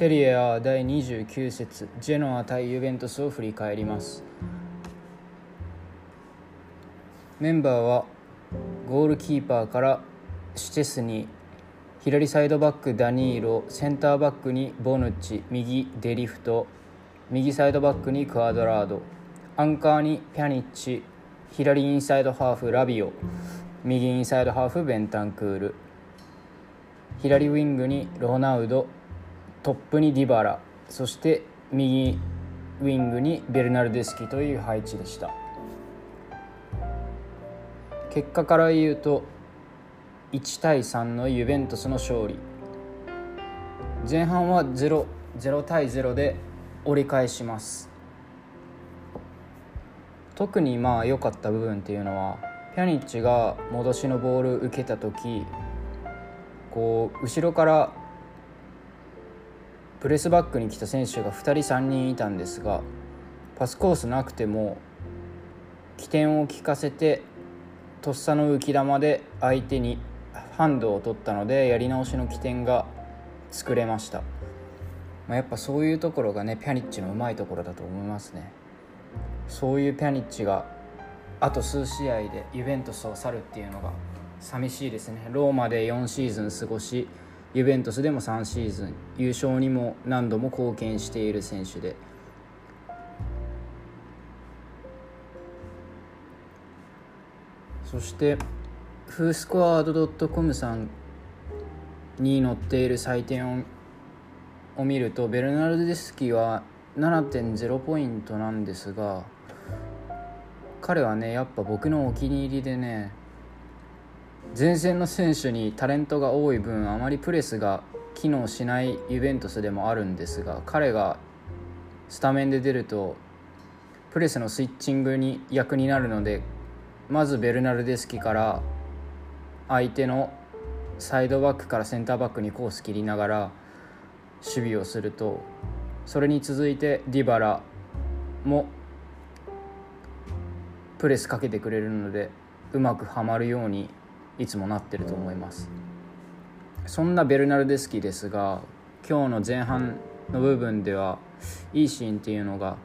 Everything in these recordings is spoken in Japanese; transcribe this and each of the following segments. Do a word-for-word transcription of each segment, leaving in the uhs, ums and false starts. セリエ A だいにじゅうきゅう節、ジェノア対ユベントスを振り返ります。メンバーはゴールキーパーからシュチェスニー、左サイドバックダニーロ、センターバックにボヌッチ、右デリフト、右サイドバックにクアドラード、アンカーにピャニッチ、左インサイドハーフラビオ、右インサイドハーフベンタンクール、左ウィングにロナウド、トップにディバラ、そして右ウィングにベルナルデスキという配置でした。結果から言うといちたいさんのユベントスの勝利。前半はゼロ、ゼロたいゼロで折り返します。特にまあ良かった部分っていうのは、ピャニッチが戻しのボールを受けた時、こう後ろからプレスバックに来た選手がふたりさんにんいたんですが、パスコースなくても起点を利かせてとっさの浮き球で相手にハンドを取ったので、やり直しの起点が作れました。まあ、やっぱそういうところがね、ピャニッチのうまいところだと思いますね。そういうピャニッチがあと数試合でユベントスを去るっていうのが寂しいですね。ローマでよんシーズン過ごし、ユベントスでもさんシーズン、優勝にも何度も貢献している選手で、そしてフースコアード .com さんに載っている採点を見ると、ベルナルデスキは ななてんゼロポイントなんですが、彼はねやっぱ僕のお気に入りでね、前線の選手にタレントが多い分あまりプレスが機能しないユベントスでもあるんですが、彼がスタメンで出るとプレスのスイッチングに役になるので、まずベルナルデスキから相手のサイドバックからセンターバックにコース切りながら守備をすると、それに続いてディバラもプレスかけてくれるので、うまくはまるようにいつもなってると思います。そんなベルナルデスキですが、今日の前半の部分ではいいシーンっていうのが、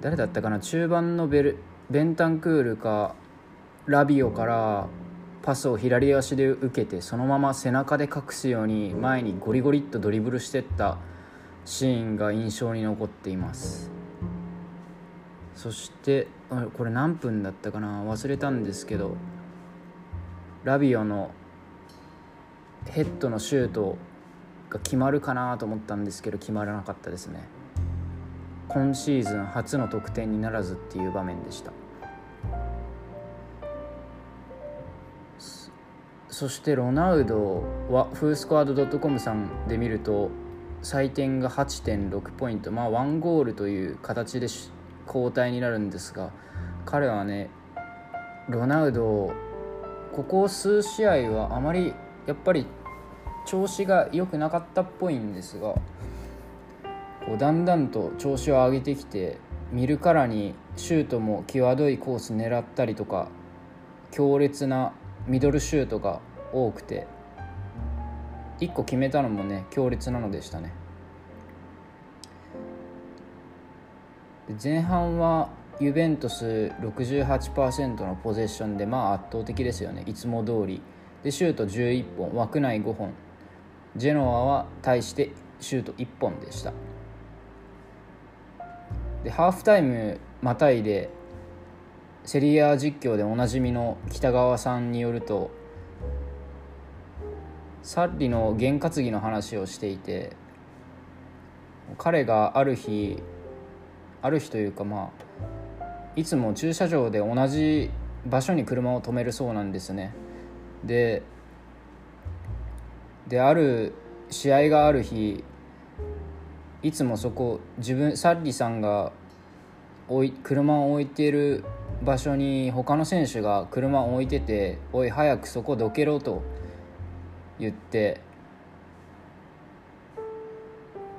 誰だったかな、中盤のベルベンタンクールかラビオからパスを左足で受けて、そのまま背中で隠すように前にゴリゴリっとドリブルしていったシーンが印象に残っています。そしてこれ何分だったかな忘れたんですけど、ラビオのヘッドのシュートが決まるかなと思ったんですけど、決まらなかったですね。今シーズン初の得点にならずっていう場面でした。そしてロナウドはフースコアード .com さんで見ると採点が はちてんろくポイント、まあワンゴールという形で交代になるんですが、彼はねロナウドここ数試合はあまりやっぱり調子が良くなかったっぽいんですが、こうだんだんと調子を上げてきて、見るからにシュートも際どいコース狙ったりとか、強烈なミドルシュートが多くて、いっこ決めたのもね強烈なのでしたね。で前半はユベントス ろくじゅうはちパーセント のポゼッションで、まあ圧倒的ですよね、いつも通りで、シュートじゅういっぽん、枠内ごほん、ジェノアは対してシュートいっぽんでした。でハーフタイムまたいでセリア実況でおなじみの北川さんによると、サッリの験担ぎの話をしていて、彼がある日ある日というか、まあいつも駐車場で同じ場所に車を止めるそうなんですね。でである試合がある日、いつもそこ自分サッリさんがおい車を置いている場所に他の選手が車を置いてて、おい早くそこどけろと言って、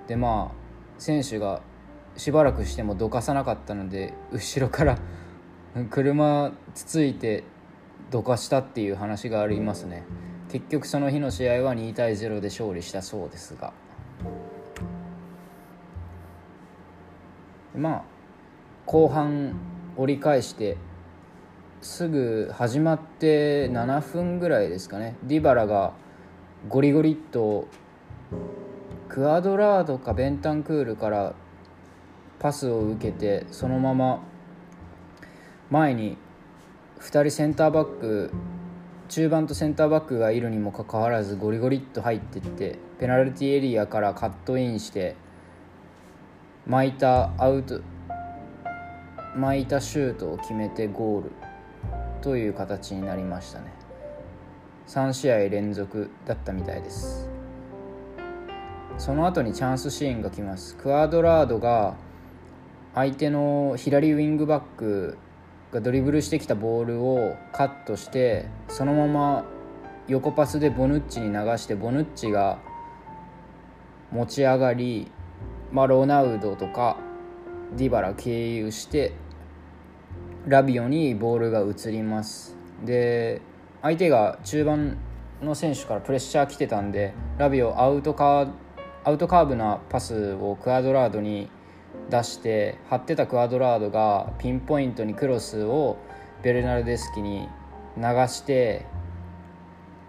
でまあ選手がしばらくしてもどかさなかったので、後ろから車つついてどかしたっていう話がありますね。結局その日の試合はにたいゼロで勝利したそうですが。まあ後半折り返してすぐ始まってななふんぐらいですかね、ディバラがゴリゴリっとクアドラードかベンタンクールからパスを受けて、そのまま前にふたりセンターバック、中盤とセンターバックがいるにもかかわらずゴリゴリっと入っていって、ペナルティエリアからカットインして巻いたアウト巻いたシュートを決めてゴールという形になりましたね。さんしあいれんぞくだったみたいです。その後にチャンスシーンが来ます。クアドラードが相手の左ウィングバックがドリブルしてきたボールをカットして、そのまま横パスでボヌッチに流して、ボヌッチが持ち上がり、まあ、ロナウドとかディバラ経由してラビオにボールが移ります。で、相手が中盤の選手からプレッシャー来てたんで、ラビオアウトカー、アウトカーブなパスをクアドラードに出して、張ってたクアドラードがピンポイントにクロスをベルナルデスキに流して、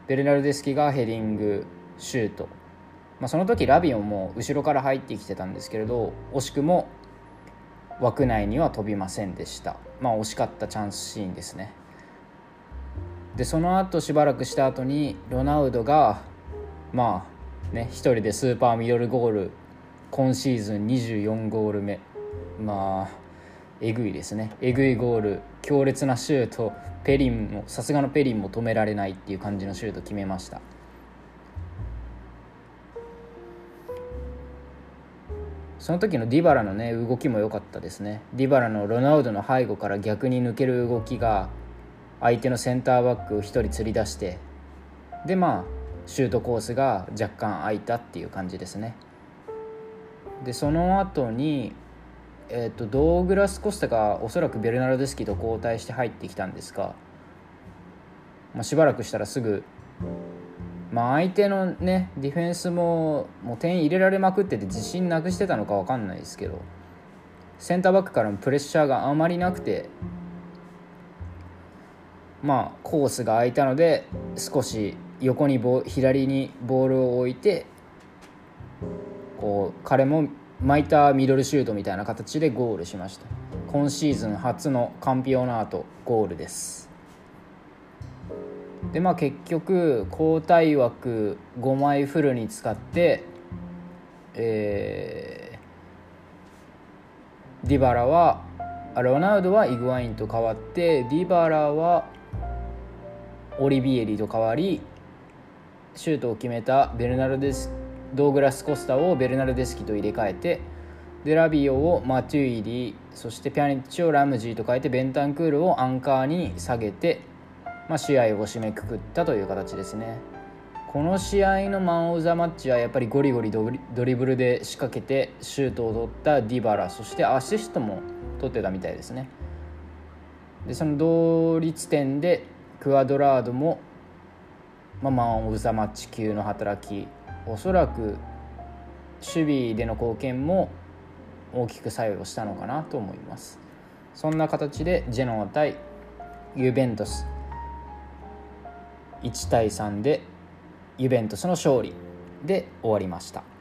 ベルナルデスキがヘディングシュート、まあ、その時ラビオも後ろから入ってきてたんですけれど、惜しくも枠内には飛びませんでした。まあ惜しかったチャンスシーンですね。で、その後しばらくした後にロナウドがまあね、一人でスーパーミドルゴール、今シーズンにじゅうよんゴールめ、まあえぐいですね。えぐいゴール、強烈なシュート、ペリンもさすがのペリンも止められないっていう感じのシュート決めました。その時のディバラのね、動きも良かったですね。ディバラのロナウドの背後から逆に抜ける動きが相手のセンターバックを一人釣り出して、でまあシュートコースが若干空いたっていう感じですね。でその後に、えー、とドーグラス・コスタがおそらくベルナルデスキと交代して入ってきたんですが、まあ、しばらくしたらすぐ、まあ、相手のねディフェンスももう点入れられまくってて自信なくしてたのか分かんないですけど、センターバックからのプレッシャーがあまりなくて、まあコースが空いたので少し横にボ左にボールを置いて、こう彼も巻いたミドルシュートみたいな形でゴールしました。今シーズン初のカンピオナートゴールです。でまあ、結局交代枠ごまいフルに使って、えー、ディバラはロナウドはイグワインと変わって、ディバラはオリビエリと変わり、シュートを決めたベルナルデスドーグラス・コスタをベルナルデスキと入れ替えて、でラビオをマトゥイリ、そしてピアニッチをラムジーと変えて、ベンタンクールをアンカーに下げて、まあ、試合を締めくくったという形ですね。この試合のマン・オブ・ザ・マッチはやっぱりゴリゴリドリブルで仕掛けてシュートを取ったディバラ、そしてアシストも取ってたみたいですね。でその同率点でクアドラードも、まあ、マン・オブ・ザ・マッチ級の働き、おそらく守備での貢献も大きく作用したのかなと思います。そんな形でジェノア対ユベントスいちたいさんでユベントスの勝利で終わりました。